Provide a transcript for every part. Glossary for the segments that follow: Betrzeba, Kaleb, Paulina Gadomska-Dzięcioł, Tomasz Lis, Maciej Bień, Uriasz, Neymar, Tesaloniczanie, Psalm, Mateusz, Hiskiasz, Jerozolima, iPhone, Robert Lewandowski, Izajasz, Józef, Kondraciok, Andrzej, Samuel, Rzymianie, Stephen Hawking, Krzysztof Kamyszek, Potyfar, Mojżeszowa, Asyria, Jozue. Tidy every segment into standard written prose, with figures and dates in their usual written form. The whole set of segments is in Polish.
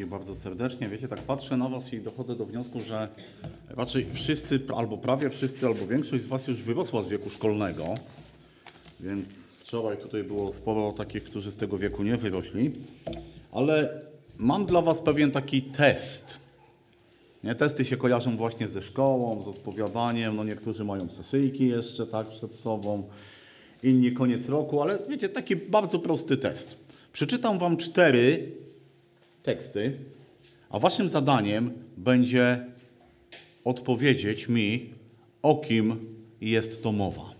wszystkich bardzo serdecznie. Wiecie, tak patrzę na was i dochodzę do wniosku, że raczej wszyscy, albo prawie wszyscy, albo większość z was już wyrosła z wieku szkolnego. Więc wczoraj tutaj było sporo takich, którzy z tego wieku nie wyrośli. Ale mam dla was pewien taki test. Nie, testy się kojarzą właśnie ze szkołą, z odpowiadaniem. No niektórzy mają sesyjki jeszcze tak przed sobą, inni koniec roku, ale wiecie, taki bardzo prosty test. Przeczytam wam 4 teksty, a waszym zadaniem będzie odpowiedzieć mi, o kim jest to mowa.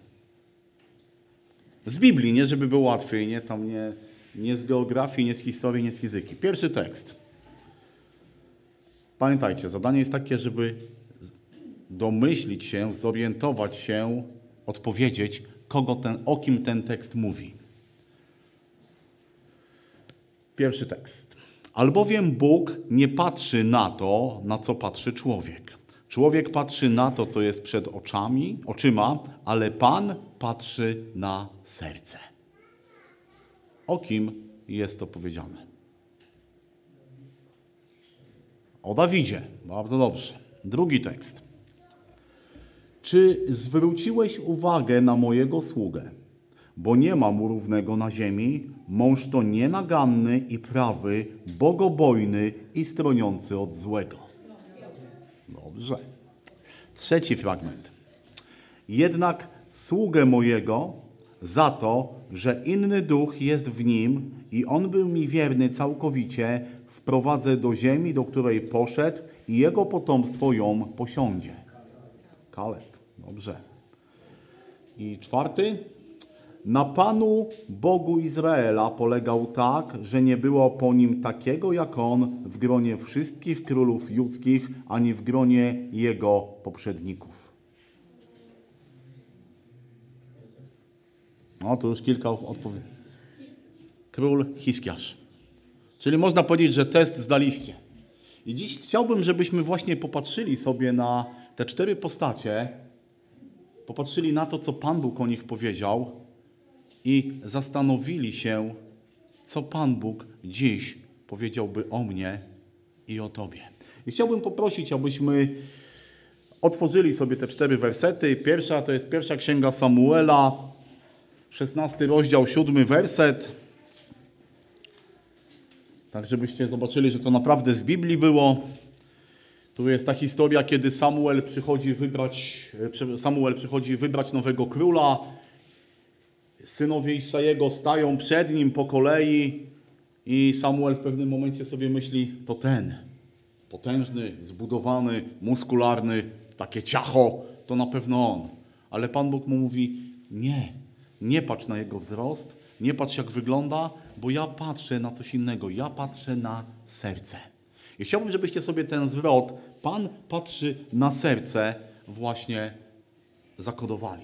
Z Biblii, nie żeby było łatwiej, nie, tam nie z geografii, nie z historii, nie z fizyki. Pierwszy tekst. Pamiętajcie, zadanie jest takie, żeby domyślić się, zorientować się, odpowiedzieć, o kim ten tekst mówi. Pierwszy tekst. Albowiem Bóg nie patrzy na to, na co patrzy człowiek. Człowiek patrzy na to, co jest przed oczyma, ale Pan patrzy na serce. O kim jest to powiedziane? O Dawidzie. Bardzo dobrze. Drugi tekst. Czy zwróciłeś uwagę na mojego sługę? Bo nie ma mu równego na ziemi. Mąż to nienaganny i prawy, bogobojny i stroniący od złego. Dobrze. Trzeci fragment. Jednak sługę mojego za to, że inny duch jest w nim i on był mi wierny całkowicie, wprowadzę do ziemi, do której poszedł i jego potomstwo ją posiądzie. Kaleb. Dobrze. I czwarty. Na Panu Bogu Izraela polegał tak, że nie było po nim takiego jak on w gronie wszystkich królów judzkich, ani w gronie jego poprzedników. No to już kilka odpowiedzi. Król Hiskiasz. Czyli można powiedzieć, że test zdaliście. I dziś chciałbym, żebyśmy właśnie popatrzyli sobie na te 4 postacie, popatrzyli na to, co Pan Bóg o nich powiedział i zastanowili się, co Pan Bóg dziś powiedziałby o mnie i o tobie. I chciałbym poprosić, abyśmy otworzyli sobie te 4 wersety. Pierwsza to jest pierwsza księga Samuela, 16 rozdział, 7 werset. Tak, żebyście zobaczyli, że to naprawdę z Biblii było. Tu jest ta historia, kiedy Samuel przychodzi wybrać nowego króla. Synowie Isajego stają przed nim po kolei i Samuel w pewnym momencie sobie myśli, to ten potężny, zbudowany, muskularny, takie ciacho, to na pewno on. Ale Pan Bóg mu mówi, nie patrz na jego wzrost, nie patrz jak wygląda, bo ja patrzę na coś innego, ja patrzę na serce. I chciałbym, żebyście sobie ten zwrot, Pan patrzy na serce, właśnie zakodowali.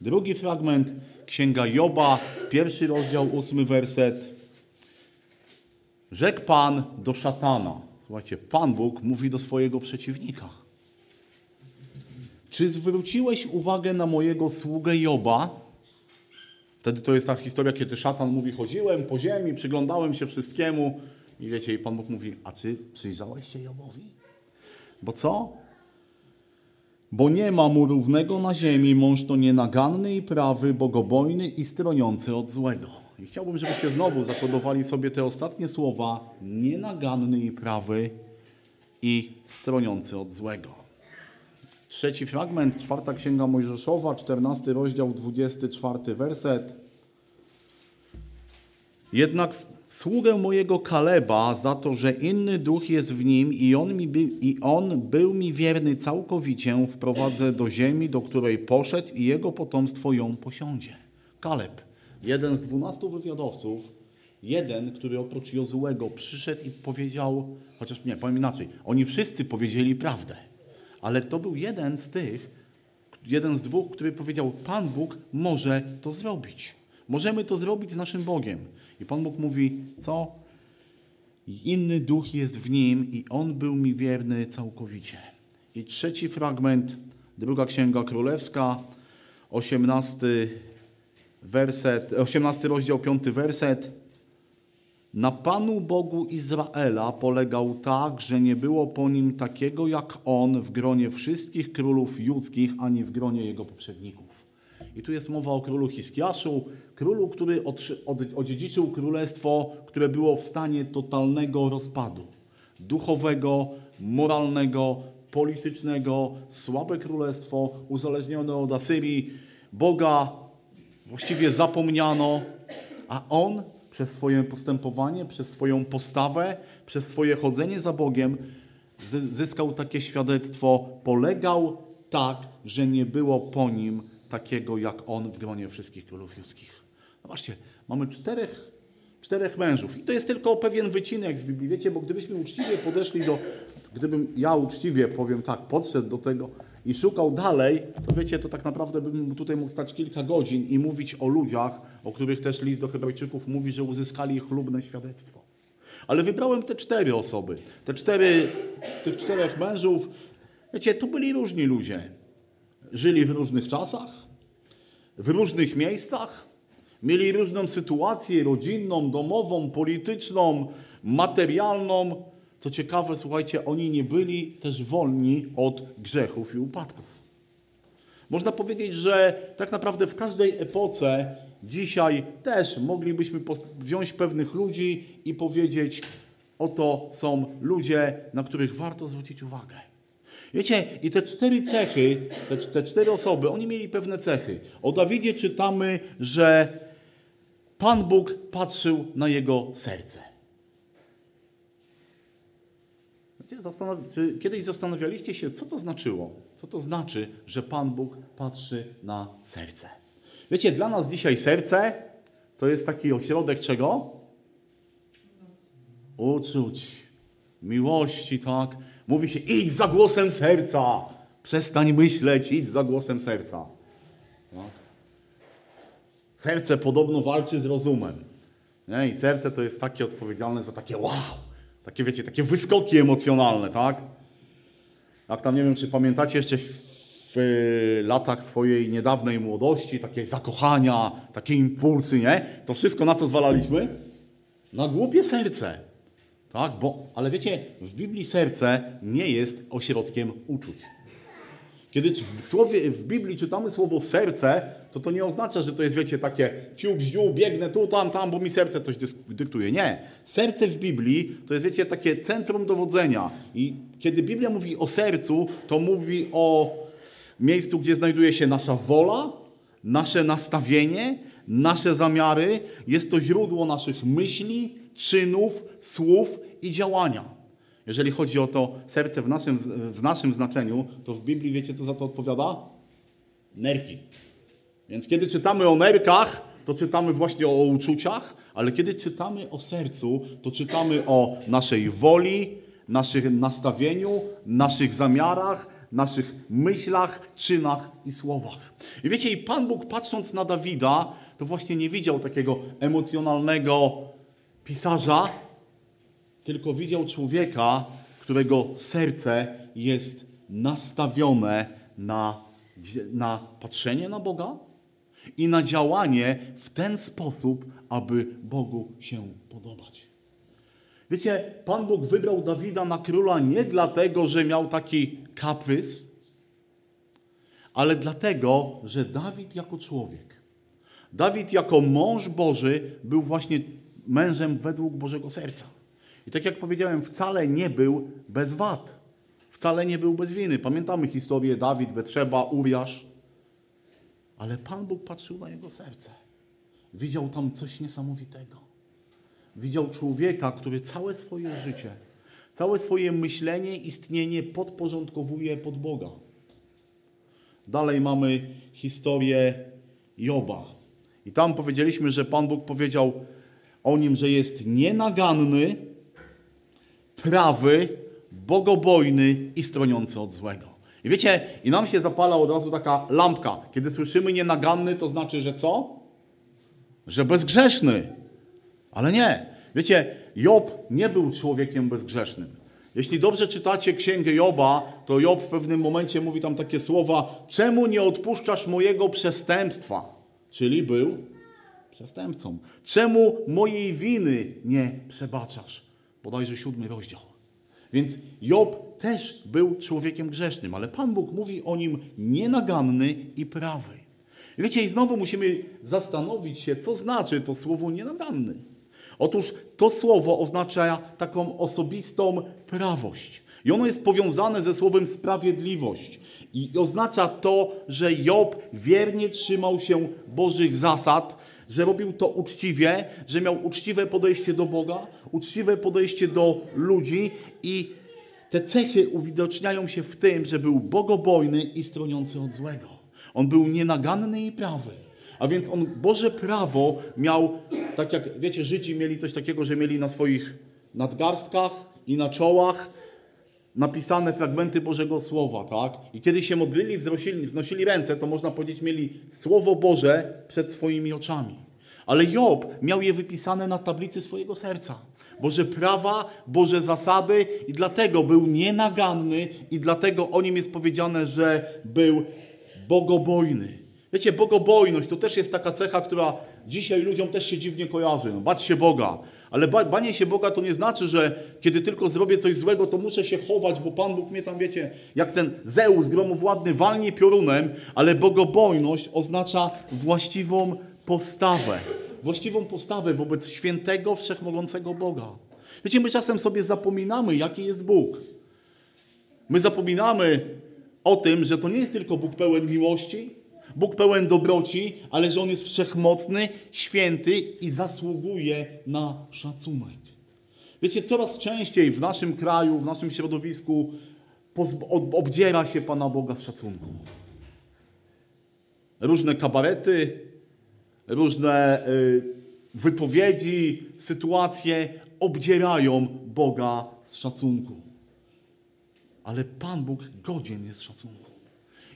Drugi fragment, Księga Joba, 1 rozdział, 8 werset. Rzekł Pan do szatana. Słuchajcie, Pan Bóg mówi do swojego przeciwnika. Czy zwróciłeś uwagę na mojego sługę Joba? Wtedy to jest ta historia, kiedy szatan mówi, chodziłem po ziemi, przyglądałem się wszystkiemu. I wiecie, i Pan Bóg mówi, a czy przyjrzałeś się Jobowi? Bo co? Bo nie ma mu równego na ziemi, mąż to nienaganny i prawy, bogobojny i stroniący od złego. I chciałbym, żebyście znowu zakodowali sobie te ostatnie słowa, nienaganny i prawy i stroniący od złego. Trzeci fragment, 4 Księga Mojżeszowa, 14 rozdział, 24 werset. Jednak sługę mojego Kaleba za to, że inny duch jest w nim i on był mi wierny całkowicie, wprowadzę do ziemi, do której poszedł i jego potomstwo ją posiądzie. Kaleb, jeden z 12 wywiadowców, jeden, który oprócz Jozuego przyszedł i powiedział, chociaż nie, powiem inaczej, oni wszyscy powiedzieli prawdę, ale to był jeden z dwóch, który powiedział, Pan Bóg może to zrobić. Możemy to zrobić z naszym Bogiem. I Pan Bóg mówi, co? Inny duch jest w nim i on był mi wierny całkowicie. I trzeci fragment, 2 Księga Królewska, 18 rozdział, 5 werset. Na Panu Bogu Izraela polegał tak, że nie było po nim takiego jak on w gronie wszystkich królów judzkich, ani w gronie jego poprzedników. I tu jest mowa o królu Hiskiaszu, królu, który odziedziczył królestwo, które było w stanie totalnego rozpadu. Duchowego, moralnego, politycznego, słabe królestwo, uzależnione od Asyrii. Boga właściwie zapomniano, a on przez swoje postępowanie, przez swoją postawę, przez swoje chodzenie za Bogiem zyskał takie świadectwo. Polegał tak, że nie było po nim takiego jak on w gronie wszystkich królów ludzkich. Zobaczcie, mamy czterech mężów. I to jest tylko pewien wycinek z Biblii, wiecie, bo gdybyśmy uczciwie podeszli do... Gdybym ja uczciwie, powiem tak, podszedł do tego i szukał dalej, to wiecie, to tak naprawdę bym tutaj mógł stać kilka godzin i mówić o ludziach, o których też list do Hebrajczyków mówi, że uzyskali chlubne świadectwo. Ale wybrałem te cztery osoby, tych czterech mężów. Wiecie, tu byli różni ludzie. Żyli w różnych czasach, w różnych miejscach, mieli różną sytuację rodzinną, domową, polityczną, materialną. Co ciekawe, słuchajcie, oni nie byli też wolni od grzechów i upadków. Można powiedzieć, że tak naprawdę w każdej epoce dzisiaj też moglibyśmy wziąć pewnych ludzi i powiedzieć, oto są ludzie, na których warto zwrócić uwagę. Wiecie, i te cztery cechy, te cztery osoby, oni mieli pewne cechy. O Dawidzie czytamy, że Pan Bóg patrzył na jego serce. Czy kiedyś zastanawialiście się, co to znaczyło? Co to znaczy, że Pan Bóg patrzy na serce? Wiecie, dla nas dzisiaj serce to jest taki ośrodek czego? Uczuć, miłości, tak? Mówi się, idź za głosem serca. Przestań myśleć, idź za głosem serca. Tak? Serce podobno walczy z rozumem. Nie? I serce to jest takie odpowiedzialne za takie wow. Takie, wiecie, takie wyskoki emocjonalne, tak? Jak tam, nie wiem, czy pamiętacie jeszcze w latach swojej niedawnej młodości, takie zakochania, takie impulsy, nie? To wszystko na co zwalaliśmy? Na głupie serce. Tak? Ale wiecie, w Biblii serce nie jest ośrodkiem uczuć. Kiedy w Biblii czytamy słowo serce, to nie oznacza, że to jest, wiecie, takie fiu-bziu, biegnę tu, tam, bo mi serce coś dyktuje. Nie. Serce w Biblii to jest, wiecie, takie centrum dowodzenia. I kiedy Biblia mówi o sercu, to mówi o miejscu, gdzie znajduje się nasza wola, nasze nastawienie, nasze zamiary. Jest to źródło naszych myśli, czynów, słów i działania. Jeżeli chodzi o to serce w naszym znaczeniu, to w Biblii wiecie, co za to odpowiada? Nerki. Więc kiedy czytamy o nerkach, to czytamy właśnie o uczuciach, ale kiedy czytamy o sercu, to czytamy o naszej woli, naszym nastawieniu, naszych zamiarach, naszych myślach, czynach i słowach. I wiecie, i Pan Bóg patrząc na Dawida, to właśnie nie widział takiego emocjonalnego pisarza, tylko widział człowieka, którego serce jest nastawione na patrzenie na Boga i na działanie w ten sposób, aby Bogu się podobać. Wiecie, Pan Bóg wybrał Dawida na króla nie dlatego, że miał taki kaprys, ale dlatego, że Dawid jako człowiek, Dawid jako mąż Boży był właśnie mężem według Bożego serca. I tak jak powiedziałem, wcale nie był bez wad. Wcale nie był bez winy. Pamiętamy historię Dawid, Betrzeba, Uriasz. Ale Pan Bóg patrzył na jego serce. Widział tam coś niesamowitego. Widział człowieka, który całe swoje życie, całe swoje myślenie, istnienie podporządkowuje pod Boga. Dalej mamy historię Joba. I tam powiedzieliśmy, że Pan Bóg powiedział o nim, że jest nienaganny, prawy, bogobojny i stroniący od złego. I wiecie, i nam się zapala od razu taka lampka. Kiedy słyszymy nienaganny, to znaczy, że co? Że bezgrzeszny. Ale nie. Wiecie, Job nie był człowiekiem bezgrzesznym. Jeśli dobrze czytacie Księgę Joba, to Job w pewnym momencie mówi tam takie słowa: czemu nie odpuszczasz mojego przestępstwa? Czyli był przestępcą. Czemu mojej winy nie przebaczasz? Bodajże 7 rozdział. Więc Job też był człowiekiem grzesznym, ale Pan Bóg mówi o nim nienaganny i prawy. Wiecie, i znowu musimy zastanowić się, co znaczy to słowo nienaganny. Otóż to słowo oznacza taką osobistą prawość. I ono jest powiązane ze słowem sprawiedliwość. I oznacza to, że Job wiernie trzymał się Bożych zasad, że robił to uczciwie, że miał uczciwe podejście do Boga, uczciwe podejście do ludzi i te cechy uwidoczniają się w tym, że był bogobojny i stroniący od złego. On był nienaganny i prawy. A więc on Boże prawo miał, tak jak wiecie, Żydzi mieli coś takiego, że mieli na swoich nadgarstkach i na czołach napisane fragmenty Bożego Słowa, tak? I kiedy się modlili, wznosili ręce, to można powiedzieć, mieli Słowo Boże przed swoimi oczami. Ale Job miał je wypisane na tablicy swojego serca. Boże prawa, Boże zasady i dlatego był nienaganny i dlatego o nim jest powiedziane, że był bogobojny. Wiecie, bogobojność to też jest taka cecha, która dzisiaj ludziom też się dziwnie kojarzy. No, bać się Boga. Ale banie się Boga to nie znaczy, że kiedy tylko zrobię coś złego, to muszę się chować, bo Pan Bóg mnie tam, wiecie, jak ten Zeus gromowładny walnie piorunem, ale bogobojność oznacza właściwą postawę wobec świętego, wszechmogącego Boga. Wiecie, my czasem sobie zapominamy, jaki jest Bóg. My zapominamy o tym, że to nie jest tylko Bóg pełen miłości, Bóg pełen dobroci, ale że On jest wszechmocny, święty i zasługuje na szacunek. Wiecie, coraz częściej w naszym kraju, w naszym środowisku obdziera się Pana Boga z szacunku. Różne kabarety, różne wypowiedzi, sytuacje obdzierają Boga z szacunku. Ale Pan Bóg godzien jest szacunku.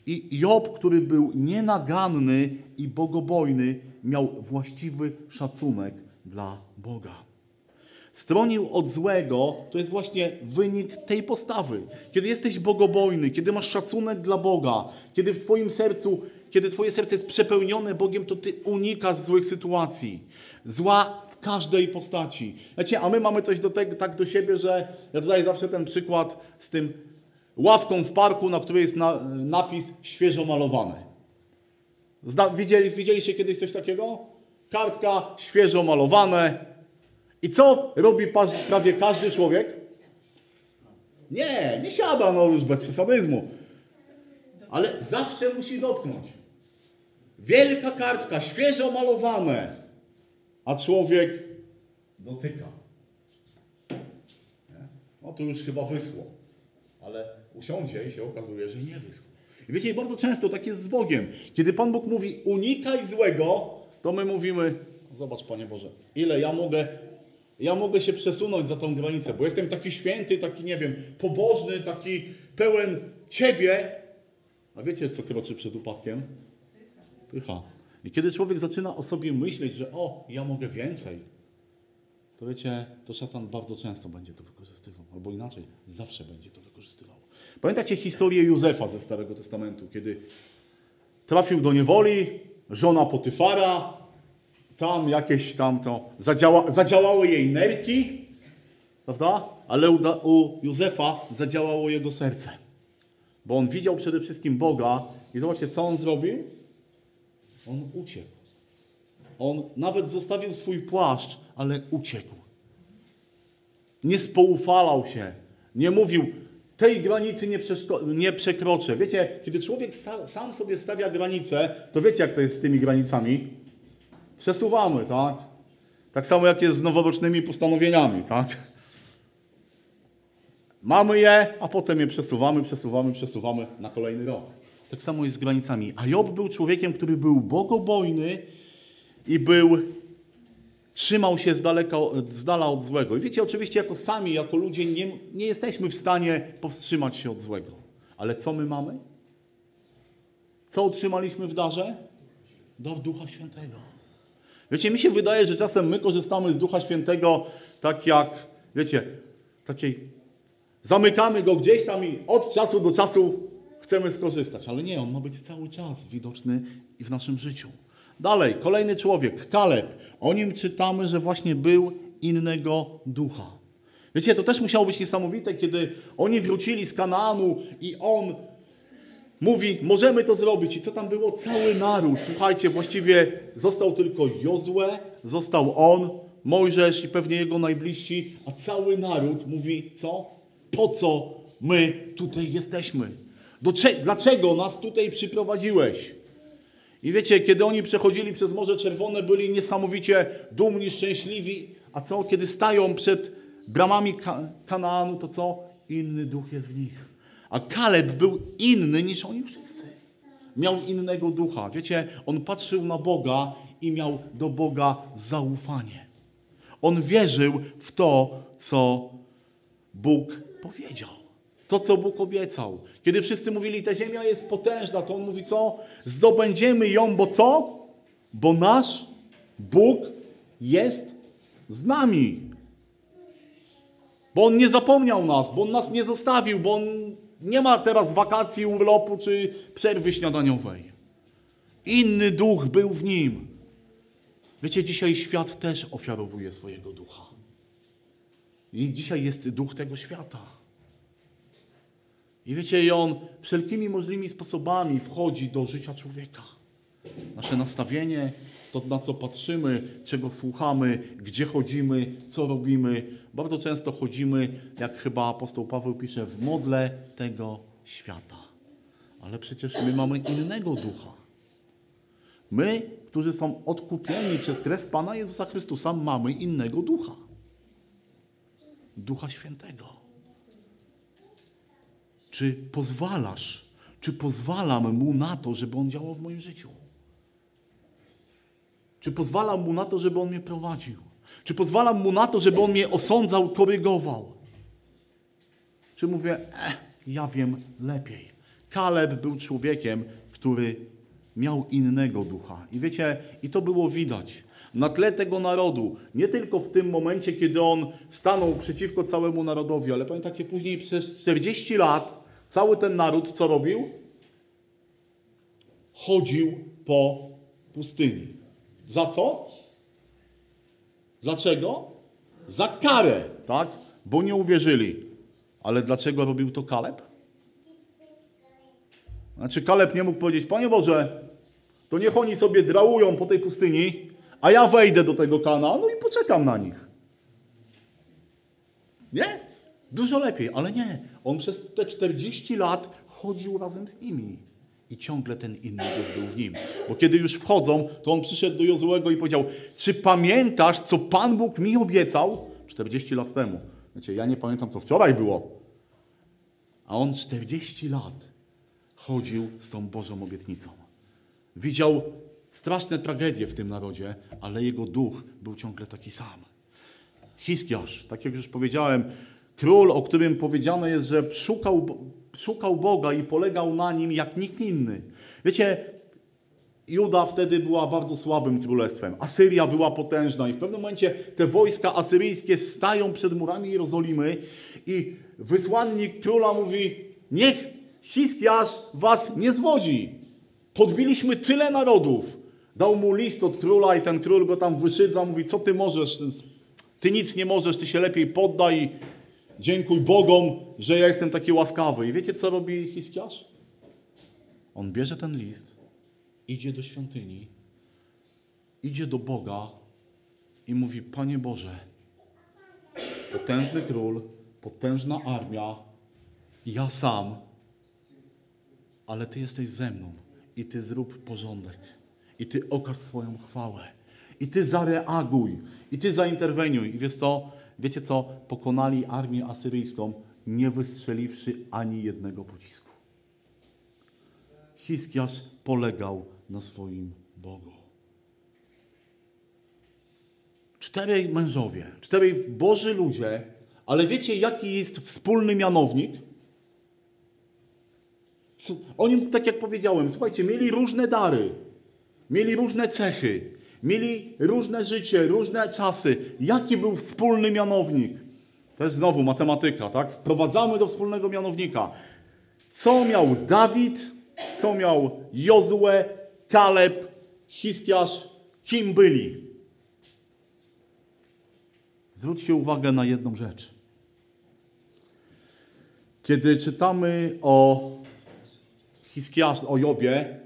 I Job, który był nienaganny i bogobojny, miał właściwy szacunek dla Boga. Stronił od złego, to jest właśnie wynik tej postawy. Kiedy jesteś bogobojny, kiedy masz szacunek dla Boga, kiedy w twoim sercu, kiedy twoje serce jest przepełnione Bogiem, to ty unikasz złych sytuacji. Zła w każdej postaci. Znaczy, a my mamy coś do tego, tak do siebie, że ja tutaj zawsze ten przykład z tym ławką w parku, na której jest napis świeżo malowany. Widzieliście kiedyś coś takiego? Kartka świeżo malowane. I co robi prawie każdy człowiek? Nie siada, no już bez przesadyzmu. Ale zawsze musi dotknąć. Wielka kartka, świeżo malowane. A człowiek dotyka. Nie? No to już chyba wyschło. Ale usiądzie i się okazuje, że nie wyschł. I wiecie, bardzo często tak jest z Bogiem. Kiedy Pan Bóg mówi, unikaj złego, to my mówimy, zobacz Panie Boże, ile ja mogę się przesunąć za tą granicę, bo jestem taki święty, taki, nie wiem, pobożny, taki pełen Ciebie. A wiecie, co kroczy przed upadkiem? Pycha. I kiedy człowiek zaczyna o sobie myśleć, że ja mogę więcej, to wiecie, to szatan bardzo często będzie to wykorzystywał. Albo inaczej, zawsze będzie to wykorzystywał. Pamiętacie historię Józefa ze Starego Testamentu, kiedy trafił do niewoli, żona Potyfara, tam jakieś zadziałały jej nerki, prawda? Ale u Józefa zadziałało jego serce. Bo on widział przede wszystkim Boga i zobaczcie, co on zrobił? On uciekł. On nawet zostawił swój płaszcz, ale uciekł. Nie spoufalał się. Nie mówił, tej granicy nie przekroczę. Wiecie, kiedy człowiek sam sobie stawia granicę, to wiecie, jak to jest z tymi granicami? Przesuwamy, tak? Tak samo jak jest z noworocznymi postanowieniami, tak? Mamy je, a potem je przesuwamy na kolejny rok. Tak samo jest z granicami. A Job był człowiekiem, który był bogobojny i trzymał się z dala od złego. I wiecie, oczywiście jako ludzie nie jesteśmy w stanie powstrzymać się od złego. Ale co my mamy? Co otrzymaliśmy w darze? Dar Ducha Świętego. Wiecie, mi się wydaje, że czasem my korzystamy z Ducha Świętego tak jak, wiecie, zamykamy go gdzieś tam i od czasu do czasu chcemy skorzystać. Ale nie, on ma być cały czas widoczny i w naszym życiu. Dalej, kolejny człowiek, Kaleb. O nim czytamy, że właśnie był innego ducha. Wiecie, to też musiało być niesamowite, kiedy oni wrócili z Kanaanu i on mówi, możemy to zrobić. I co tam było? Cały naród. Słuchajcie, właściwie został tylko Jozue, został on, Mojżesz i pewnie jego najbliżsi, a cały naród mówi, co? Po co my tutaj jesteśmy? Dlaczego nas tutaj przyprowadziłeś? I wiecie, kiedy oni przechodzili przez Morze Czerwone, byli niesamowicie dumni, szczęśliwi. A co? Kiedy stają przed bramami Kanaanu, to co? Inny duch jest w nich. A Kaleb był inny niż oni wszyscy. Miał innego ducha. Wiecie, on patrzył na Boga i miał do Boga zaufanie. On wierzył w to, co Bóg powiedział. To, co Bóg obiecał. Kiedy wszyscy mówili, ta ziemia jest potężna, to on mówi, co? Zdobędziemy ją, bo co? Bo nasz Bóg jest z nami. Bo on nie zapomniał nas, bo on nas nie zostawił, bo on nie ma teraz wakacji, urlopu czy przerwy śniadaniowej. Inny duch był w nim. Wiecie, dzisiaj świat też ofiarowuje swojego ducha. I dzisiaj jest duch tego świata. I wiecie, i on wszelkimi możliwymi sposobami wchodzi do życia człowieka. Nasze nastawienie, to na co patrzymy, czego słuchamy, gdzie chodzimy, co robimy. Bardzo często chodzimy, jak chyba apostoł Paweł pisze, w modle tego świata. Ale przecież my mamy innego ducha. My, którzy są odkupieni przez krew Pana Jezusa Chrystusa, mamy innego ducha. Ducha Świętego. Czy pozwalam Mu na to, żeby On działał w moim życiu? Czy pozwalam Mu na to, żeby On mnie prowadził? Czy pozwalam Mu na to, żeby On mnie osądzał, korygował? Czy mówię, ja wiem lepiej. Kaleb był człowiekiem, który miał innego ducha. I wiecie, i to było widać. Na tle tego narodu, nie tylko w tym momencie, kiedy on stanął przeciwko całemu narodowi, ale pamiętacie, później przez 40 lat cały ten naród co robił? Chodził po pustyni. Za co? Dlaczego? Za karę, tak? Bo nie uwierzyli. Ale dlaczego robił to Kaleb? Znaczy Kaleb nie mógł powiedzieć, Panie Boże, to niech oni sobie drałują po tej pustyni, a ja wejdę do tego Kanaanu i poczekam na nich. Nie? Dużo lepiej, ale nie. On przez te 40 lat chodził razem z nimi. I ciągle ten inny duch był w nim. Bo kiedy już wchodzą, to on przyszedł do Jozuego i powiedział, czy pamiętasz, co Pan Bóg mi obiecał 40 lat temu? Wiecie, ja nie pamiętam, co wczoraj było. A on 40 lat chodził z tą Bożą obietnicą. Widział straszne tragedie w tym narodzie, ale jego duch był ciągle taki sam. Hiskiasz, tak jak już powiedziałem, król, o którym powiedziane jest, że szukał Boga i polegał na Nim jak nikt inny. Wiecie, Juda wtedy była bardzo słabym królestwem. Asyria była potężna i w pewnym momencie te wojska asyryjskie stają przed murami Jerozolimy i wysłannik króla mówi, niech Hiskiasz was nie zwodzi. Podbiliśmy tyle narodów. Dał mu list od króla i ten król go tam wyszydza, mówi, co ty możesz? Ty nic nie możesz, ty się lepiej poddaj. Dziękuj Bogom, że ja jestem taki łaskawy. I wiecie, co robi Hiskiasz? On bierze ten list, idzie do świątyni, idzie do Boga i mówi, Panie Boże, potężny król, potężna armia, ja sam, ale Ty jesteś ze mną i Ty zrób porządek i Ty okaż swoją chwałę i Ty zareaguj i Ty zainterweniuj. I wiesz co? Wiecie co? Pokonali armię asyryjską, nie wystrzeliwszy ani jednego pocisku. Hiskiasz polegał na swoim Bogu. 4 mężowie, 4 boży ludzie, ale wiecie, jaki jest wspólny mianownik? Oni, tak jak powiedziałem, słuchajcie, mieli różne dary, mieli różne cechy, mieli różne życie, różne czasy. Jaki był wspólny mianownik? To jest znowu matematyka, tak? Sprowadzamy do wspólnego mianownika. Co miał Dawid? Co miał Jozue, Kaleb, Hiskiasz, kim byli? Zwróćcie uwagę na jedną rzecz. Kiedy czytamy o Hiskiaszu, o Jobie,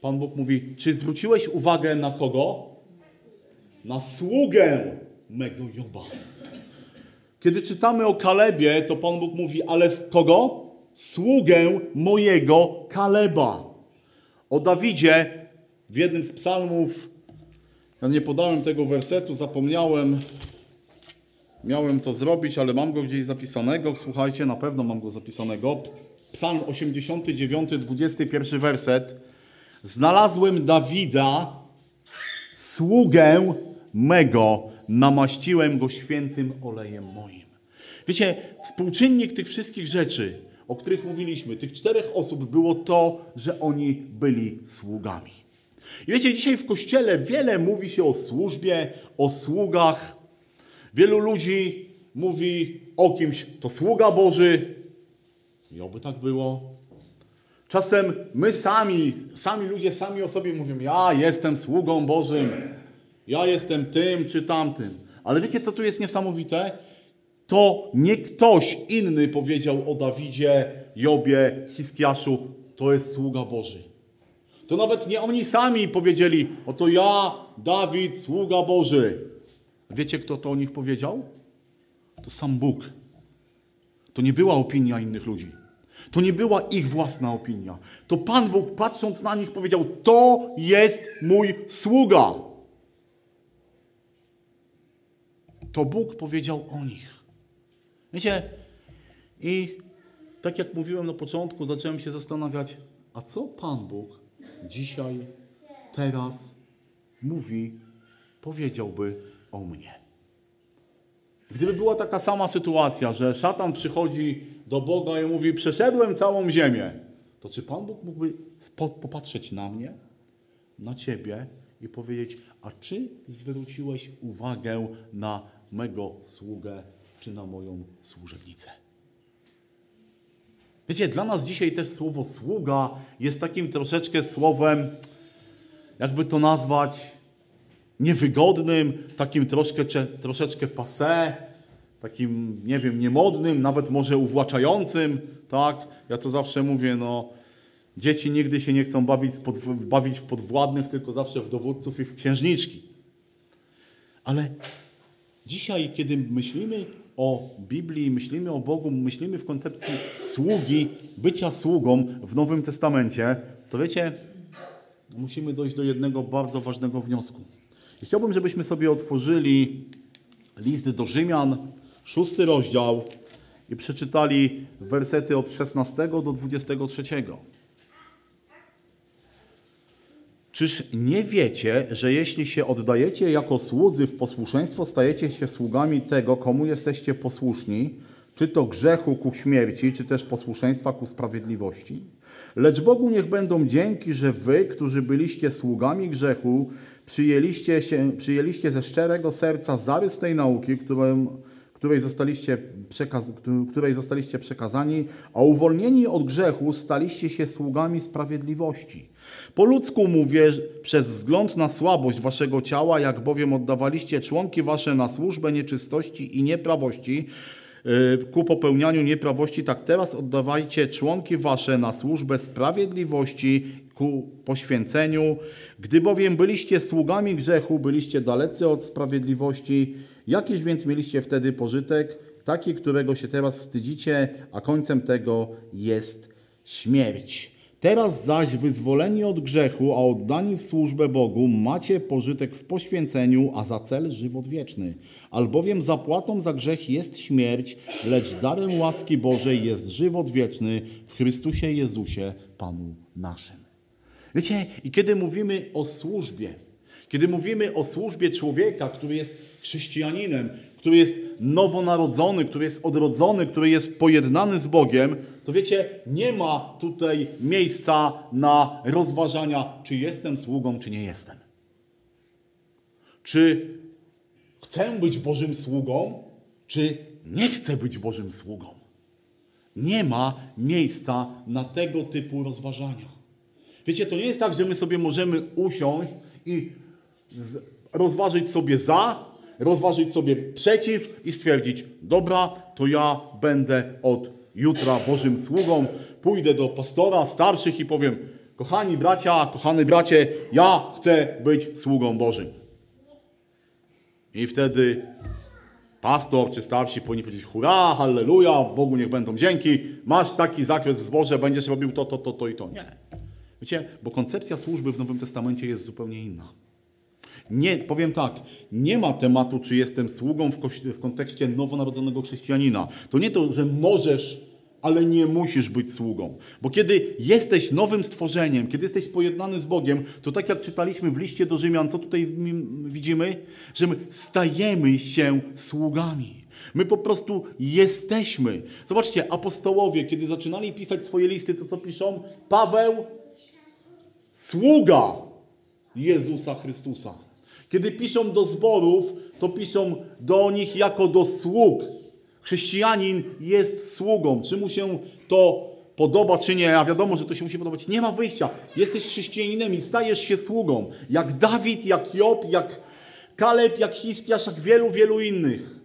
Pan Bóg mówi, czy zwróciłeś uwagę na kogo? Na sługę mego Joba. Kiedy czytamy o Kalebie, to Pan Bóg mówi, ale kogo? Sługę mojego Kaleba. O Dawidzie w jednym z psalmów, ja nie podałem tego wersetu, zapomniałem, miałem to zrobić, ale mam go gdzieś zapisanego. Słuchajcie, na pewno mam go zapisanego. Psalm 89, 21 werset. Znalazłem Dawida, sługę mego, namaściłem go świętym olejem moim. Wiecie, współczynnik tych wszystkich rzeczy, o których mówiliśmy, tych czterech osób, było to, że oni byli sługami. I wiecie, dzisiaj w Kościele wiele mówi się o służbie, o sługach. Wielu ludzi mówi o kimś, to sługa Boży. I oby tak było. Czasem my sami ludzie o sobie mówią, ja jestem sługą Bożym, ja jestem tym czy tamtym. Ale wiecie, co tu jest niesamowite? To nie ktoś inny powiedział o Dawidzie, Jobie, Hiskiaszu, to jest sługa Boży. To nawet nie oni sami powiedzieli, oto ja, Dawid, sługa Boży. Wiecie, kto to o nich powiedział? To sam Bóg. To nie była opinia innych ludzi. To nie była ich własna opinia. To Pan Bóg, patrząc na nich, powiedział, to jest mój sługa. To Bóg powiedział o nich. Wiecie, i tak jak mówiłem na początku, zacząłem się zastanawiać, a co Pan Bóg dzisiaj, teraz mówi, powiedziałby o mnie. Gdyby była taka sama sytuacja, że szatan przychodzi do Boga i mówi, przeszedłem całą ziemię, to czy Pan Bóg mógłby popatrzeć na mnie, na ciebie i powiedzieć, a czy zwróciłeś uwagę na mego sługę, czy na moją służebnicę? Wiecie, dla nas dzisiaj też słowo sługa jest takim troszeczkę słowem, jakby to nazwać, niewygodnym, takim troszeczkę passé, takim, nie wiem, niemodnym, nawet może uwłaczającym, tak? Ja to zawsze mówię, no, dzieci nigdy się nie chcą bawić w podwładnych, tylko zawsze w dowódców i w księżniczki. Ale dzisiaj, kiedy myślimy o Biblii, myślimy o Bogu, myślimy w koncepcji sługi, bycia sługą w Nowym Testamencie, to wiecie, musimy dojść do jednego bardzo ważnego wniosku. Chciałbym, żebyśmy sobie otworzyli list do Rzymian, 6 rozdział i przeczytali wersety od 16 do 23. Czyż nie wiecie, że jeśli się oddajecie jako słudzy w posłuszeństwo, stajecie się sługami tego, komu jesteście posłuszni, czy to grzechu ku śmierci, czy też posłuszeństwa ku sprawiedliwości? Lecz Bogu niech będą dzięki, że wy, którzy byliście sługami grzechu, przyjęliście ze szczerego serca zarys tej nauki, której zostaliście przekazani, a uwolnieni od grzechu staliście się sługami sprawiedliwości. Po ludzku mówię, przez wzgląd na słabość waszego ciała, jak bowiem oddawaliście członki wasze na służbę nieczystości i nieprawości, ku popełnianiu nieprawości, tak teraz oddawajcie członki wasze na służbę sprawiedliwości ku poświęceniu. Gdy bowiem byliście sługami grzechu, byliście dalecy od sprawiedliwości. Jakiż więc mieliście wtedy pożytek? Taki, którego się teraz wstydzicie, a końcem tego jest śmierć. Teraz zaś wyzwoleni od grzechu, a oddani w służbę Bogu, macie pożytek w poświęceniu, a za cel żywot wieczny. Albowiem zapłatą za grzech jest śmierć, lecz darem łaski Bożej jest żywot wieczny w Chrystusie Jezusie, Panu naszym. Wiecie, i kiedy mówimy o służbie, kiedy mówimy o służbie człowieka, który jest chrześcijaninem, który jest nowonarodzony, który jest odrodzony, który jest pojednany z Bogiem, to wiecie, nie ma tutaj miejsca na rozważania, czy jestem sługą, czy nie jestem. Czy chcę być Bożym sługą, czy nie chcę być Bożym sługą. Nie ma miejsca na tego typu rozważania. Wiecie, to nie jest tak, że my sobie możemy usiąść i rozważyć sobie za, rozważyć sobie przeciw i stwierdzić, dobra, to ja będę od jutra Bożym sługą, pójdę do pastora, starszych i powiem, kochani bracia, kochany bracie, ja chcę być sługą Bożym. I wtedy pastor czy starsi powinni powiedzieć, hurra, halleluja, Bogu niech będą dzięki, masz taki zakres w zborze, będziesz robił to i to. Nie. Wiecie, bo koncepcja służby w Nowym Testamencie jest zupełnie inna. Nie, powiem tak, nie ma tematu, czy jestem sługą w kontekście nowonarodzonego chrześcijanina. To nie to, że możesz, ale nie musisz być sługą. Bo kiedy jesteś nowym stworzeniem, kiedy jesteś pojednany z Bogiem, to tak jak czytaliśmy w liście do Rzymian, co tutaj widzimy? Że my stajemy się sługami. My po prostu jesteśmy. Zobaczcie, apostołowie, kiedy zaczynali pisać swoje listy, to co piszą? Paweł, sługa Jezusa Chrystusa. Kiedy piszą do zborów, to piszą do nich jako do sług. Chrześcijanin jest sługą. Czy mu się to podoba, czy nie? A wiadomo, że to się musi podobać. Nie ma wyjścia. Jesteś chrześcijaninem i stajesz się sługą. Jak Dawid, jak Job, jak Kaleb, jak Hiskiasz, jak wielu, wielu innych.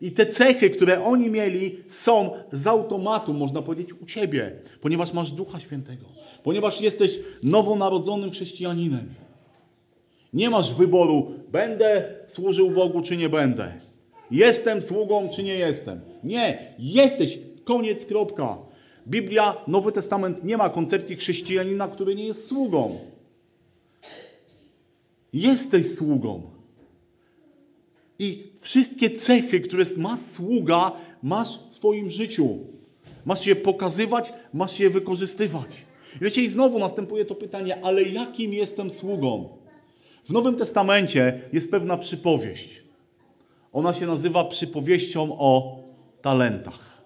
I te cechy, które oni mieli, są z automatu, można powiedzieć, u ciebie. Ponieważ masz Ducha Świętego. Ponieważ jesteś nowonarodzonym chrześcijaninem. Nie masz wyboru, będę służył Bogu, czy nie będę. Jestem sługą, czy nie jestem? Nie. Jesteś. Koniec, kropka. Biblia, Nowy Testament nie ma koncepcji chrześcijanina, który nie jest sługą. Jesteś sługą. I wszystkie cechy, które ma sługa, masz w swoim życiu. Masz je pokazywać, masz je wykorzystywać. Wiecie, i znowu następuje to pytanie, ale jakim jestem sługą? W Nowym Testamencie jest pewna przypowieść. Ona się nazywa przypowieścią o talentach.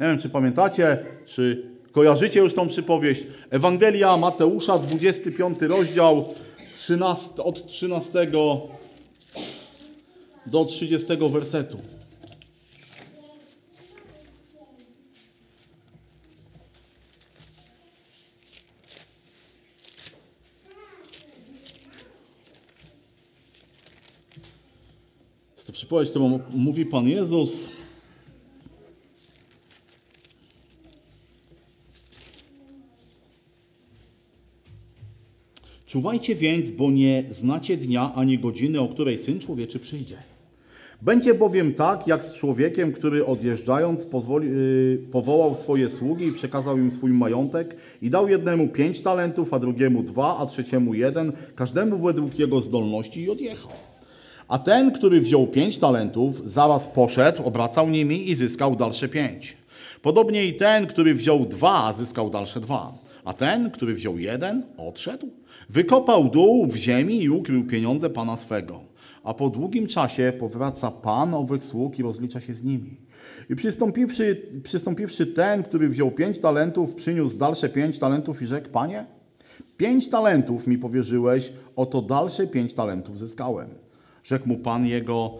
Nie wiem, czy pamiętacie, czy kojarzycie już tą przypowieść. Ewangelia Mateusza, 25 rozdział, od 13 do 30 wersetu. Przypowieść, którą mówi Pan Jezus. Czuwajcie więc, bo nie znacie dnia ani godziny, o której Syn Człowieczy przyjdzie. Będzie bowiem tak, jak z człowiekiem, który odjeżdżając powołał swoje sługi i przekazał im swój majątek i dał jednemu 5 talentów, a drugiemu 2, a trzeciemu 1, każdemu według jego zdolności i odjechał. A ten, który wziął 5 talentów, zaraz poszedł, obracał nimi i zyskał dalsze 5. Podobnie i ten, który wziął 2, zyskał dalsze 2. A ten, który wziął 1, odszedł, wykopał dół w ziemi i ukrył pieniądze pana swego. A po długim czasie powraca pan owych sług i rozlicza się z nimi. I przystąpiwszy ten, który wziął 5 talentów, przyniósł dalsze 5 talentów i rzekł, panie, 5 talentów mi powierzyłeś, oto dalsze 5 talentów zyskałem. Rzekł mu Pan jego,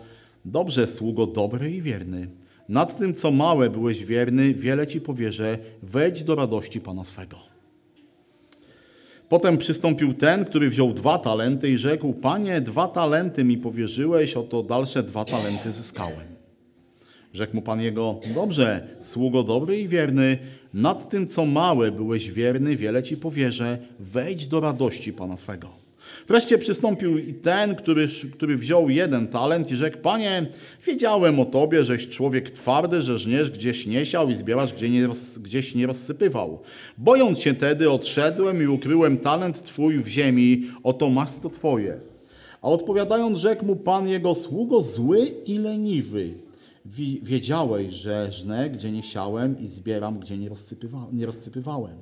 dobrze sługo, dobry i wierny. Nad tym, co małe byłeś wierny, wiele ci powierzę, wejdź do radości Pana swego. Potem przystąpił ten, który wziął 2 talenty i rzekł, Panie, 2 talenty mi powierzyłeś, oto dalsze 2 talenty zyskałem. Rzekł mu Pan jego, dobrze sługo, dobry i wierny. Nad tym, co małe byłeś wierny, wiele ci powierzę, wejdź do radości Pana swego. Wreszcie przystąpił i ten, który wziął 1 talent i rzekł, Panie, wiedziałem o Tobie, żeś człowiek twardy, że żniesz gdzieś nie siał i zbierasz gdzieś nie rozsypywał. Bojąc się tedy odszedłem i ukryłem talent Twój w ziemi, oto masz to Twoje. A odpowiadając rzekł mu Pan jego, sługo zły i leniwy. Wiedziałeś, że żnę gdzie nie siałem i zbieram gdzie nie rozsypywałem.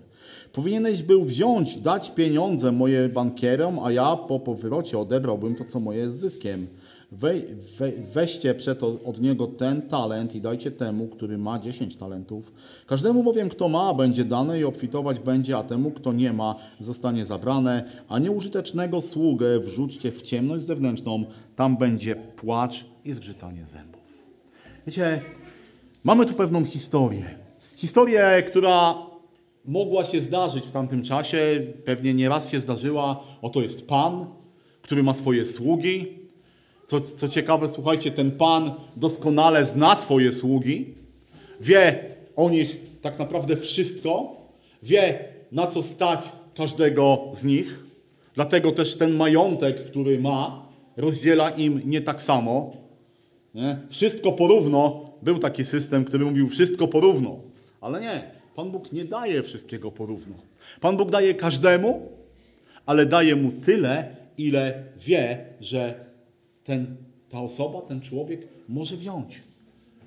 Powinieneś był wziąć, dać pieniądze moje bankierom, a ja po powrocie odebrałbym to, co moje jest zyskiem. Weźcie przeto od niego 1 talent i dajcie temu, który ma 10 talentów. Każdemu bowiem, kto ma, będzie dane i obfitować będzie, a temu, kto nie ma, zostanie zabrane. A nieużytecznego sługę wrzućcie w ciemność zewnętrzną, tam będzie płacz i zgrzytanie zębów. Wiecie, mamy tu pewną historię. Historię, która mogła się zdarzyć w tamtym czasie, pewnie nieraz się zdarzyła. Oto jest Pan, który ma swoje sługi. Co ciekawe, słuchajcie, ten Pan doskonale zna swoje sługi. Wie o nich tak naprawdę wszystko. Wie, na co stać każdego z nich. Dlatego też ten majątek, który ma, rozdziela im nie tak samo. Nie? Wszystko porówno. Był taki system, który mówił wszystko porówno. Ale nie. Pan Bóg nie daje wszystkiego porówno. Pan Bóg daje każdemu, ale daje mu tyle, ile wie, że ta osoba, ten człowiek może wziąć.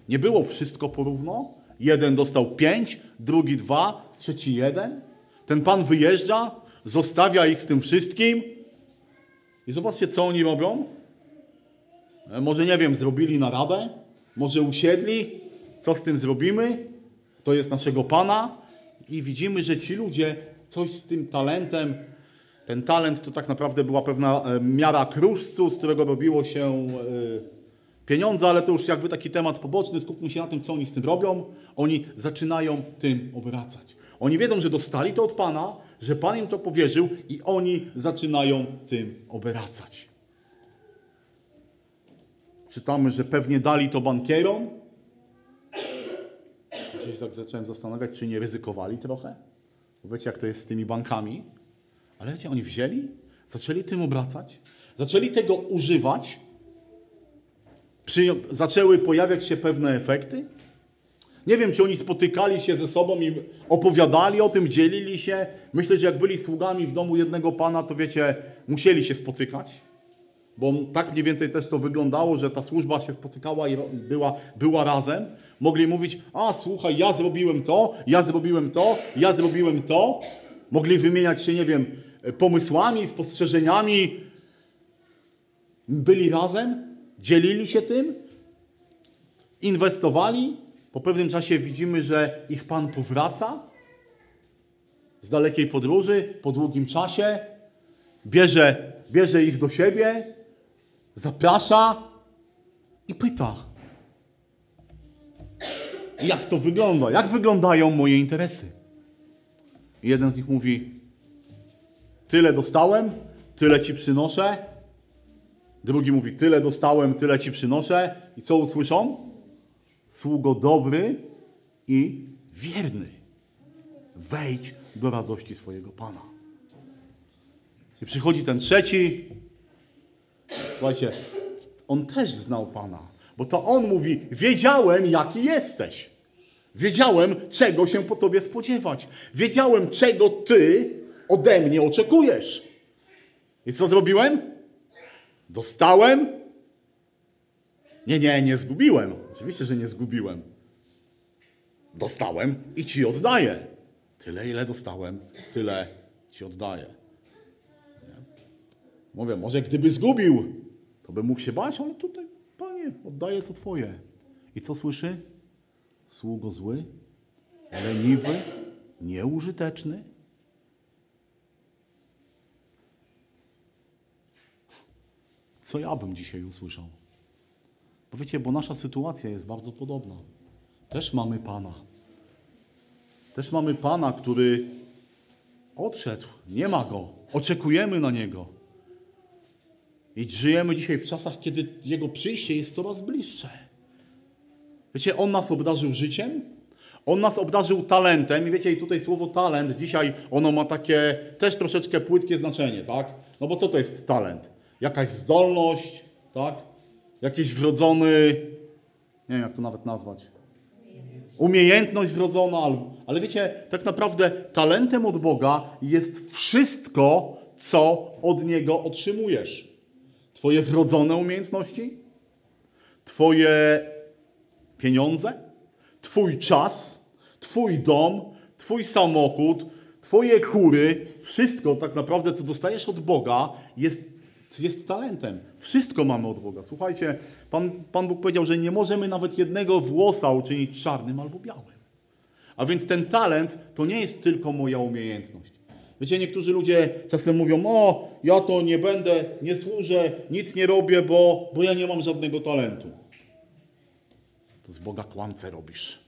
Nie było wszystko porówno. Jeden dostał 5, drugi 2, trzeci 1. Ten pan wyjeżdża, zostawia ich z tym wszystkim. I zobaczcie, co oni robią. Może, nie wiem, zrobili naradę. Może usiedli. Co z tym zrobimy? To jest naszego Pana. I widzimy, że ci ludzie coś z tym talentem. Ten talent to tak naprawdę była pewna miara kruszcu, z którego robiło się pieniądze, ale to już jakby taki temat poboczny. Skupmy się na tym, co oni z tym robią. Oni zaczynają tym obracać. Oni wiedzą, że dostali to od Pana, że Pan im to powierzył i oni zaczynają tym obracać. Czytamy, że pewnie dali to bankierom. Gdzieś tak zacząłem zastanawiać, czy nie ryzykowali trochę. Wiecie, jak to jest z tymi bankami. Ale wiecie, oni wzięli, zaczęli tym obracać, zaczęli tego używać, zaczęły pojawiać się pewne efekty. Nie wiem, czy oni spotykali się ze sobą i opowiadali o tym, dzielili się. Myślę, że jak byli sługami w domu jednego pana, to wiecie, musieli się spotykać. Bo tak mniej więcej też to wyglądało, że ta służba się spotykała i była razem. Mogli mówić, a słuchaj, ja zrobiłem to, ja zrobiłem to, ja zrobiłem to. Mogli wymieniać się, nie wiem, pomysłami, spostrzeżeniami. Byli razem, dzielili się tym, inwestowali. Po pewnym czasie widzimy, że ich Pan powraca z dalekiej podróży, po długim czasie. Bierze ich do siebie, zaprasza i pyta. Jak to wygląda? Jak wyglądają moje interesy? I jeden z nich mówi, tyle dostałem, tyle ci przynoszę. Drugi mówi, tyle dostałem, tyle ci przynoszę. I co usłyszą? Sługo dobry i wierny. Wejdź do radości swojego Pana. I przychodzi ten trzeci. Słuchajcie, on też znał Pana. Bo to on mówi, wiedziałem, jaki jesteś. Wiedziałem, czego się po Tobie spodziewać. Wiedziałem, czego Ty ode mnie oczekujesz. I co zrobiłem? Dostałem? Nie zgubiłem. Oczywiście, że nie zgubiłem. Dostałem i Ci oddaję. Tyle, ile dostałem, tyle Ci oddaję. Mówię, może gdyby zgubił, to bym mógł się bać, ale tutaj, Panie, oddaję co Twoje. I co słyszy? Sługo zły, leniwy, nieużyteczny. Co ja bym dzisiaj usłyszał? Bo wiecie, bo nasza sytuacja jest bardzo podobna. Też mamy Pana. Też mamy Pana, który odszedł. Nie ma Go. Oczekujemy na Niego. I żyjemy dzisiaj w czasach, kiedy Jego przyjście jest coraz bliższe. Wiecie, On nas obdarzył życiem, On nas obdarzył talentem. I wiecie, i tutaj słowo talent dzisiaj, ono ma takie też troszeczkę płytkie znaczenie, tak? No bo co to jest talent? Jakaś zdolność, tak? Jakiś wrodzony, nie wiem jak to nawet nazwać, umiejętność wrodzona. Ale wiecie, tak naprawdę talentem od Boga jest wszystko, co od Niego otrzymujesz. Twoje wrodzone umiejętności, Twoje pieniądze, Twój czas, Twój dom, Twój samochód, Twoje kury, wszystko tak naprawdę, co dostajesz od Boga, jest talentem. Wszystko mamy od Boga. Słuchajcie, Pan Bóg powiedział, że nie możemy nawet jednego włosa uczynić czarnym albo białym. A więc ten talent to nie jest tylko moja umiejętność. Wiecie, niektórzy ludzie czasem mówią, o, ja to nie będę, nie służę, nic nie robię, bo ja nie mam żadnego talentu. Z Boga kłamcę robisz.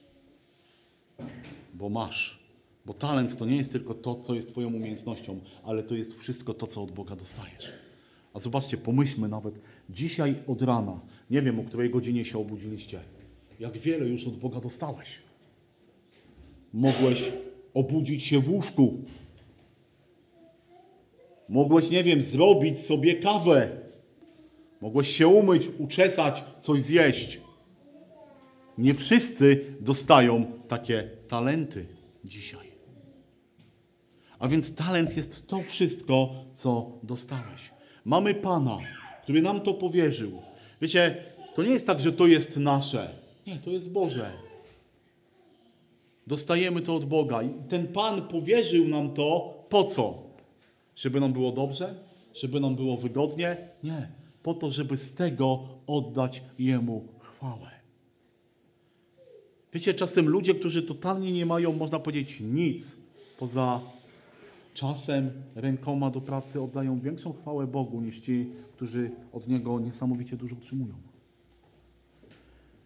Bo masz. Bo talent to nie jest tylko to, co jest twoją umiejętnością, ale to jest wszystko to, co od Boga dostajesz. A zobaczcie, pomyślmy nawet dzisiaj od rana, nie wiem, o której godzinie się obudziliście, jak wiele już od Boga dostałeś. Mogłeś obudzić się w łóżku. Mogłeś, nie wiem, zrobić sobie kawę. Mogłeś się umyć, uczesać, coś zjeść. Nie wszyscy dostają takie talenty dzisiaj. A więc talent jest to wszystko, co dostałeś. Mamy Pana, który nam to powierzył. Wiecie, to nie jest tak, że to jest nasze. Nie, to jest Boże. Dostajemy to od Boga. I ten Pan powierzył nam to po co? Żeby nam było dobrze? Żeby nam było wygodnie? Nie. Po to, żeby z tego oddać Jemu chwałę. Wiecie, czasem ludzie, którzy totalnie nie mają, można powiedzieć, nic poza czasem, rękoma do pracy, oddają większą chwałę Bogu niż ci, którzy od Niego niesamowicie dużo otrzymują.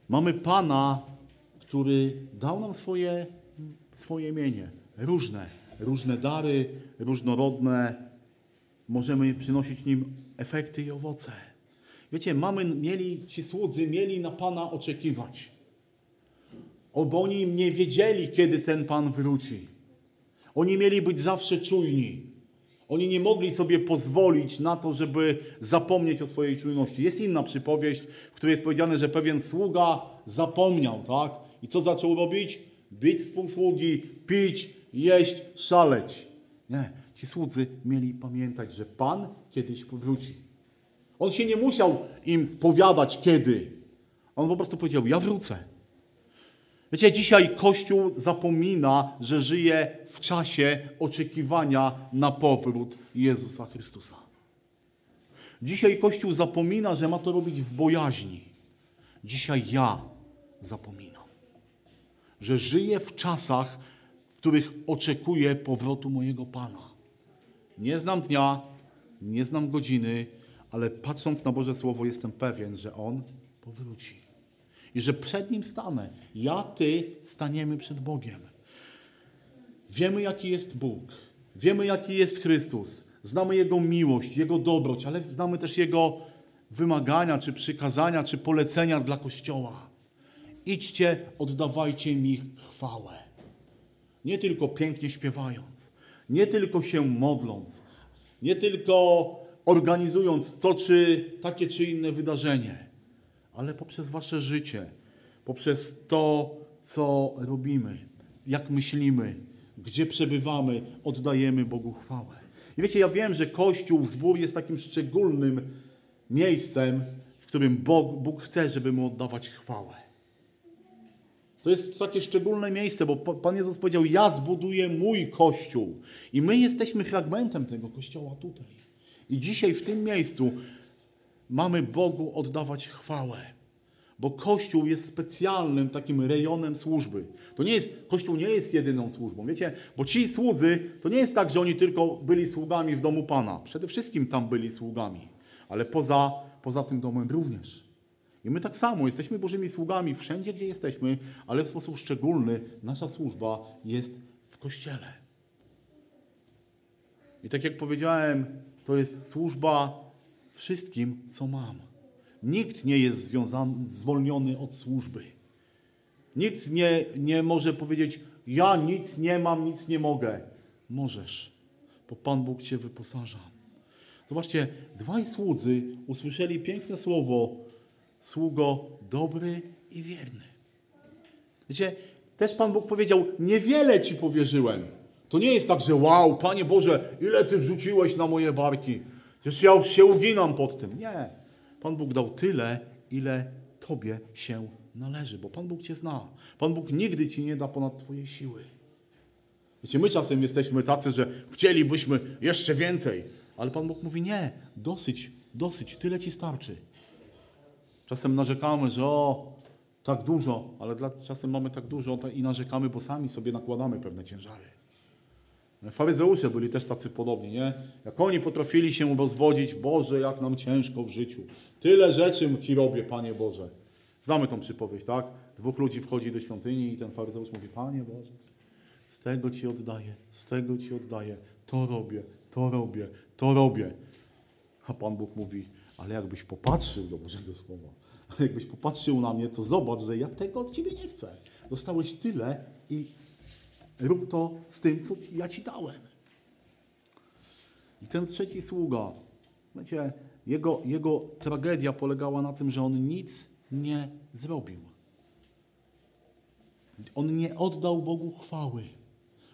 Mamy Pana, który dał nam swoje imienie. Różne dary, różnorodne. Możemy przynosić nim efekty i owoce. Wiecie, ci słudzy mieli na Pana oczekiwać. Bo oni nie wiedzieli, kiedy ten Pan wróci. Oni mieli być zawsze czujni. Oni nie mogli sobie pozwolić na to, żeby zapomnieć o swojej czujności. Jest inna przypowieść, w której jest powiedziane, że pewien sługa zapomniał, tak? I co zaczął robić? Bić współsługi, pić, jeść, szaleć. Nie, ci słudzy mieli pamiętać, że Pan kiedyś powróci. On się nie musiał im powiadać kiedy. On po prostu powiedział, ja wrócę. Wiecie, dzisiaj Kościół zapomina, że żyje w czasie oczekiwania na powrót Jezusa Chrystusa. Dzisiaj Kościół zapomina, że ma to robić w bojaźni. Dzisiaj ja zapominam, że żyję w czasach, w których oczekuję powrotu mojego Pana. Nie znam dnia, nie znam godziny, ale patrząc na Boże Słowo jestem pewien, że On powróci. I że przed Nim stanę. Ja, Ty staniemy przed Bogiem. Wiemy, jaki jest Bóg. Wiemy, jaki jest Chrystus. Znamy Jego miłość, Jego dobroć, ale znamy też Jego wymagania, czy przykazania, czy polecenia dla Kościoła. Idźcie, oddawajcie mi chwałę. Nie tylko pięknie śpiewając, nie tylko się modląc, nie tylko organizując to, czy takie, czy inne wydarzenie, ale poprzez wasze życie, poprzez to, co robimy, jak myślimy, gdzie przebywamy, oddajemy Bogu chwałę. I wiecie, ja wiem, że Kościół, zbór jest takim szczególnym miejscem, w którym Bóg chce, żeby Mu oddawać chwałę. To jest takie szczególne miejsce, bo Pan Jezus powiedział, ja zbuduję mój Kościół. I my jesteśmy fragmentem tego Kościoła tutaj. I dzisiaj w tym miejscu mamy Bogu oddawać chwałę, bo Kościół jest specjalnym takim rejonem służby. Kościół nie jest jedyną służbą, wiecie? Bo ci słudzy, to nie jest tak, że oni tylko byli sługami w domu Pana. Przede wszystkim tam byli sługami, ale poza tym domem również. I my tak samo jesteśmy Bożymi sługami wszędzie, gdzie jesteśmy, ale w sposób szczególny nasza służba jest w Kościele. I tak jak powiedziałem, to jest służba wszystkim, co mam. Nikt nie jest zwolniony od służby. Nikt nie może powiedzieć, ja nic nie mam, nic nie mogę. Możesz, bo Pan Bóg cię wyposaża. Zobaczcie, dwaj słudzy usłyszeli piękne słowo, sługo dobry i wierny. Wiecie, też Pan Bóg powiedział, niewiele ci powierzyłem. To nie jest tak, że wow, Panie Boże, ile ty wrzuciłeś na moje barki. Przecież ja się uginam pod tym. Nie. Pan Bóg dał tyle, ile Tobie się należy, bo Pan Bóg Cię zna. Pan Bóg nigdy Ci nie da ponad Twoje siły. Wiecie, my czasem jesteśmy tacy, że chcielibyśmy jeszcze więcej, ale Pan Bóg mówi nie, dosyć, tyle Ci starczy. Czasem narzekamy, że tak dużo, ale czasem mamy tak dużo i narzekamy, bo sami sobie nakładamy pewne ciężary. Faryzeusze byli też tacy podobni, nie? Jak oni potrafili się rozwodzić, Boże, jak nam ciężko w życiu. Tyle rzeczy Ci robię, Panie Boże. Znamy tą przypowieść, tak? Dwóch ludzi wchodzi do świątyni i ten faryzeusz mówi, Panie Boże, Z tego Ci oddaję, z tego Ci oddaję. To robię, to robię, to robię. A Pan Bóg mówi, ale jakbyś popatrzył do Bożego Słowa, ale jakbyś popatrzył na mnie, to zobacz, że ja tego od Ciebie nie chcę. Dostałeś tyle i rób to z tym, co ja Ci dałem. I ten trzeci sługa, wiecie, jego tragedia polegała na tym, że on nic nie zrobił. On nie oddał Bogu chwały,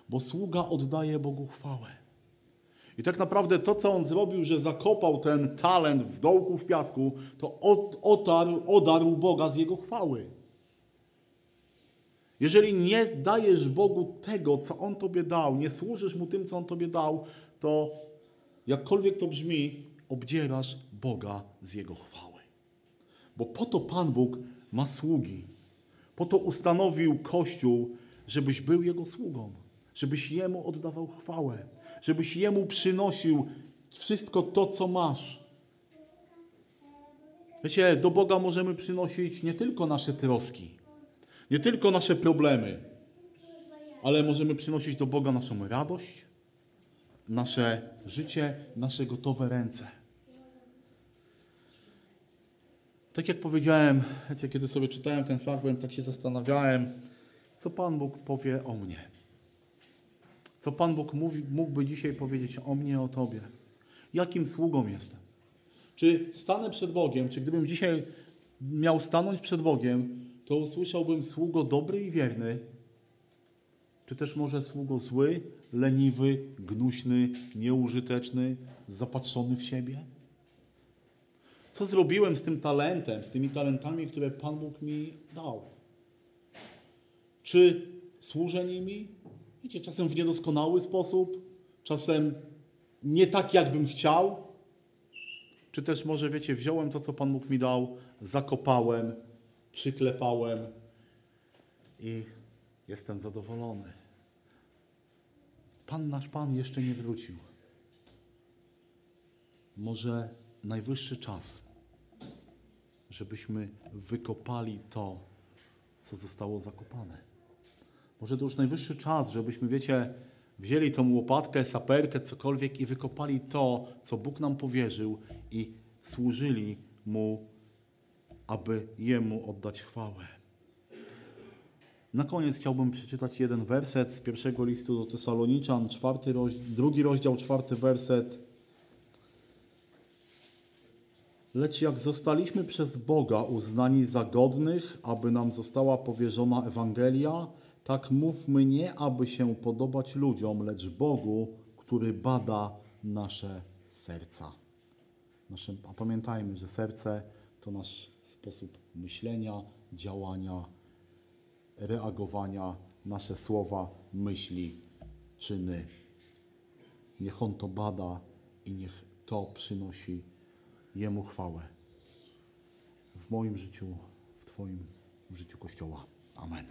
bo sługa oddaje Bogu chwałę. I tak naprawdę to, co on zrobił, że zakopał ten talent w dołku, w piasku, to odarł Boga z jego chwały. Jeżeli nie dajesz Bogu tego, co On Tobie dał, nie służysz Mu tym, co On Tobie dał, to jakkolwiek to brzmi, obdzierasz Boga z Jego chwały. Bo po to Pan Bóg ma sługi. Po to ustanowił Kościół, żebyś był Jego sługą. Żebyś Jemu oddawał chwałę. Żebyś Jemu przynosił wszystko to, co masz. Wiecie, do Boga możemy przynosić nie tylko nasze troski, nie tylko nasze problemy, ale możemy przynosić do Boga naszą radość, nasze życie, nasze gotowe ręce. Tak jak powiedziałem, kiedy sobie czytałem ten fragment, tak się zastanawiałem, co Pan Bóg powie o mnie. Co Pan Bóg mógłby dzisiaj powiedzieć o mnie, o Tobie. Jakim sługą jestem? Czy stanę przed Bogiem, czy gdybym dzisiaj miał stanąć przed Bogiem, to usłyszałbym sługo dobry i wierny, czy też może sługo zły, leniwy, gnuśny, nieużyteczny, zapatrzony w siebie? Co zrobiłem z tym talentem, z tymi talentami, które Pan Bóg mi dał? Czy służę nimi? Wiecie, czasem w niedoskonały sposób, czasem nie tak, jakbym chciał. Czy też może, wiecie, wziąłem to, co Pan Bóg mi dał, zakopałem, przyklepałem i jestem zadowolony. Pan nasz Pan jeszcze nie wrócił. Może najwyższy czas, żebyśmy wykopali to, co zostało zakopane. Może to już najwyższy czas, żebyśmy, wiecie, wzięli tą łopatkę, saperkę, cokolwiek i wykopali to, co Bóg nam powierzył i służyli Mu, aby Jemu oddać chwałę. Na koniec chciałbym przeczytać jeden werset z pierwszego listu do Tesaloniczan, drugi rozdział, czwarty werset. Lecz jak zostaliśmy przez Boga uznani za godnych, aby nam została powierzona Ewangelia, tak mówmy nie, aby się podobać ludziom, lecz Bogu, który bada nasze serca. A pamiętajmy, że serce to nasz sposób myślenia, działania, reagowania, nasze słowa, myśli, czyny. Niech On to bada i niech to przynosi Jemu chwałę. W moim życiu, w Twoim, w życiu Kościoła. Amen.